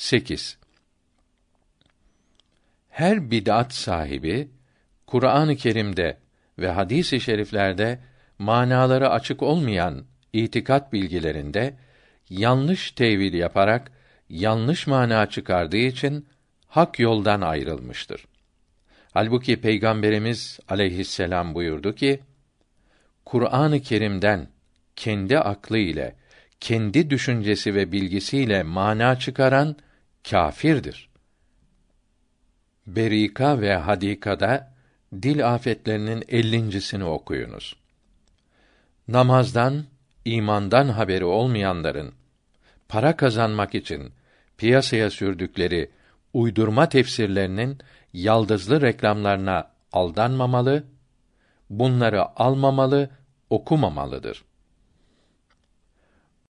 8. Her bid'at sahibi, Kur'an-ı Kerim'de ve hadis-i şeriflerde manaları açık olmayan itikat bilgilerinde yanlış tevil yaparak yanlış mana çıkardığı için hak yoldan ayrılmıştır. Halbuki Peygamberimiz aleyhisselam buyurdu ki: Kur'an-ı Kerim'den kendi aklı ile, kendi düşüncesi ve bilgisiyle mana çıkaran kâfirdir. Berika ve Hadika'da dil afetlerinin 50.'sini okuyunuz. Namazdan, imandan haberi olmayanların para kazanmak için piyasaya sürdükleri uydurma tefsirlerinin yaldızlı reklamlarına aldanmamalı, bunları almamalı, okumamalıdır.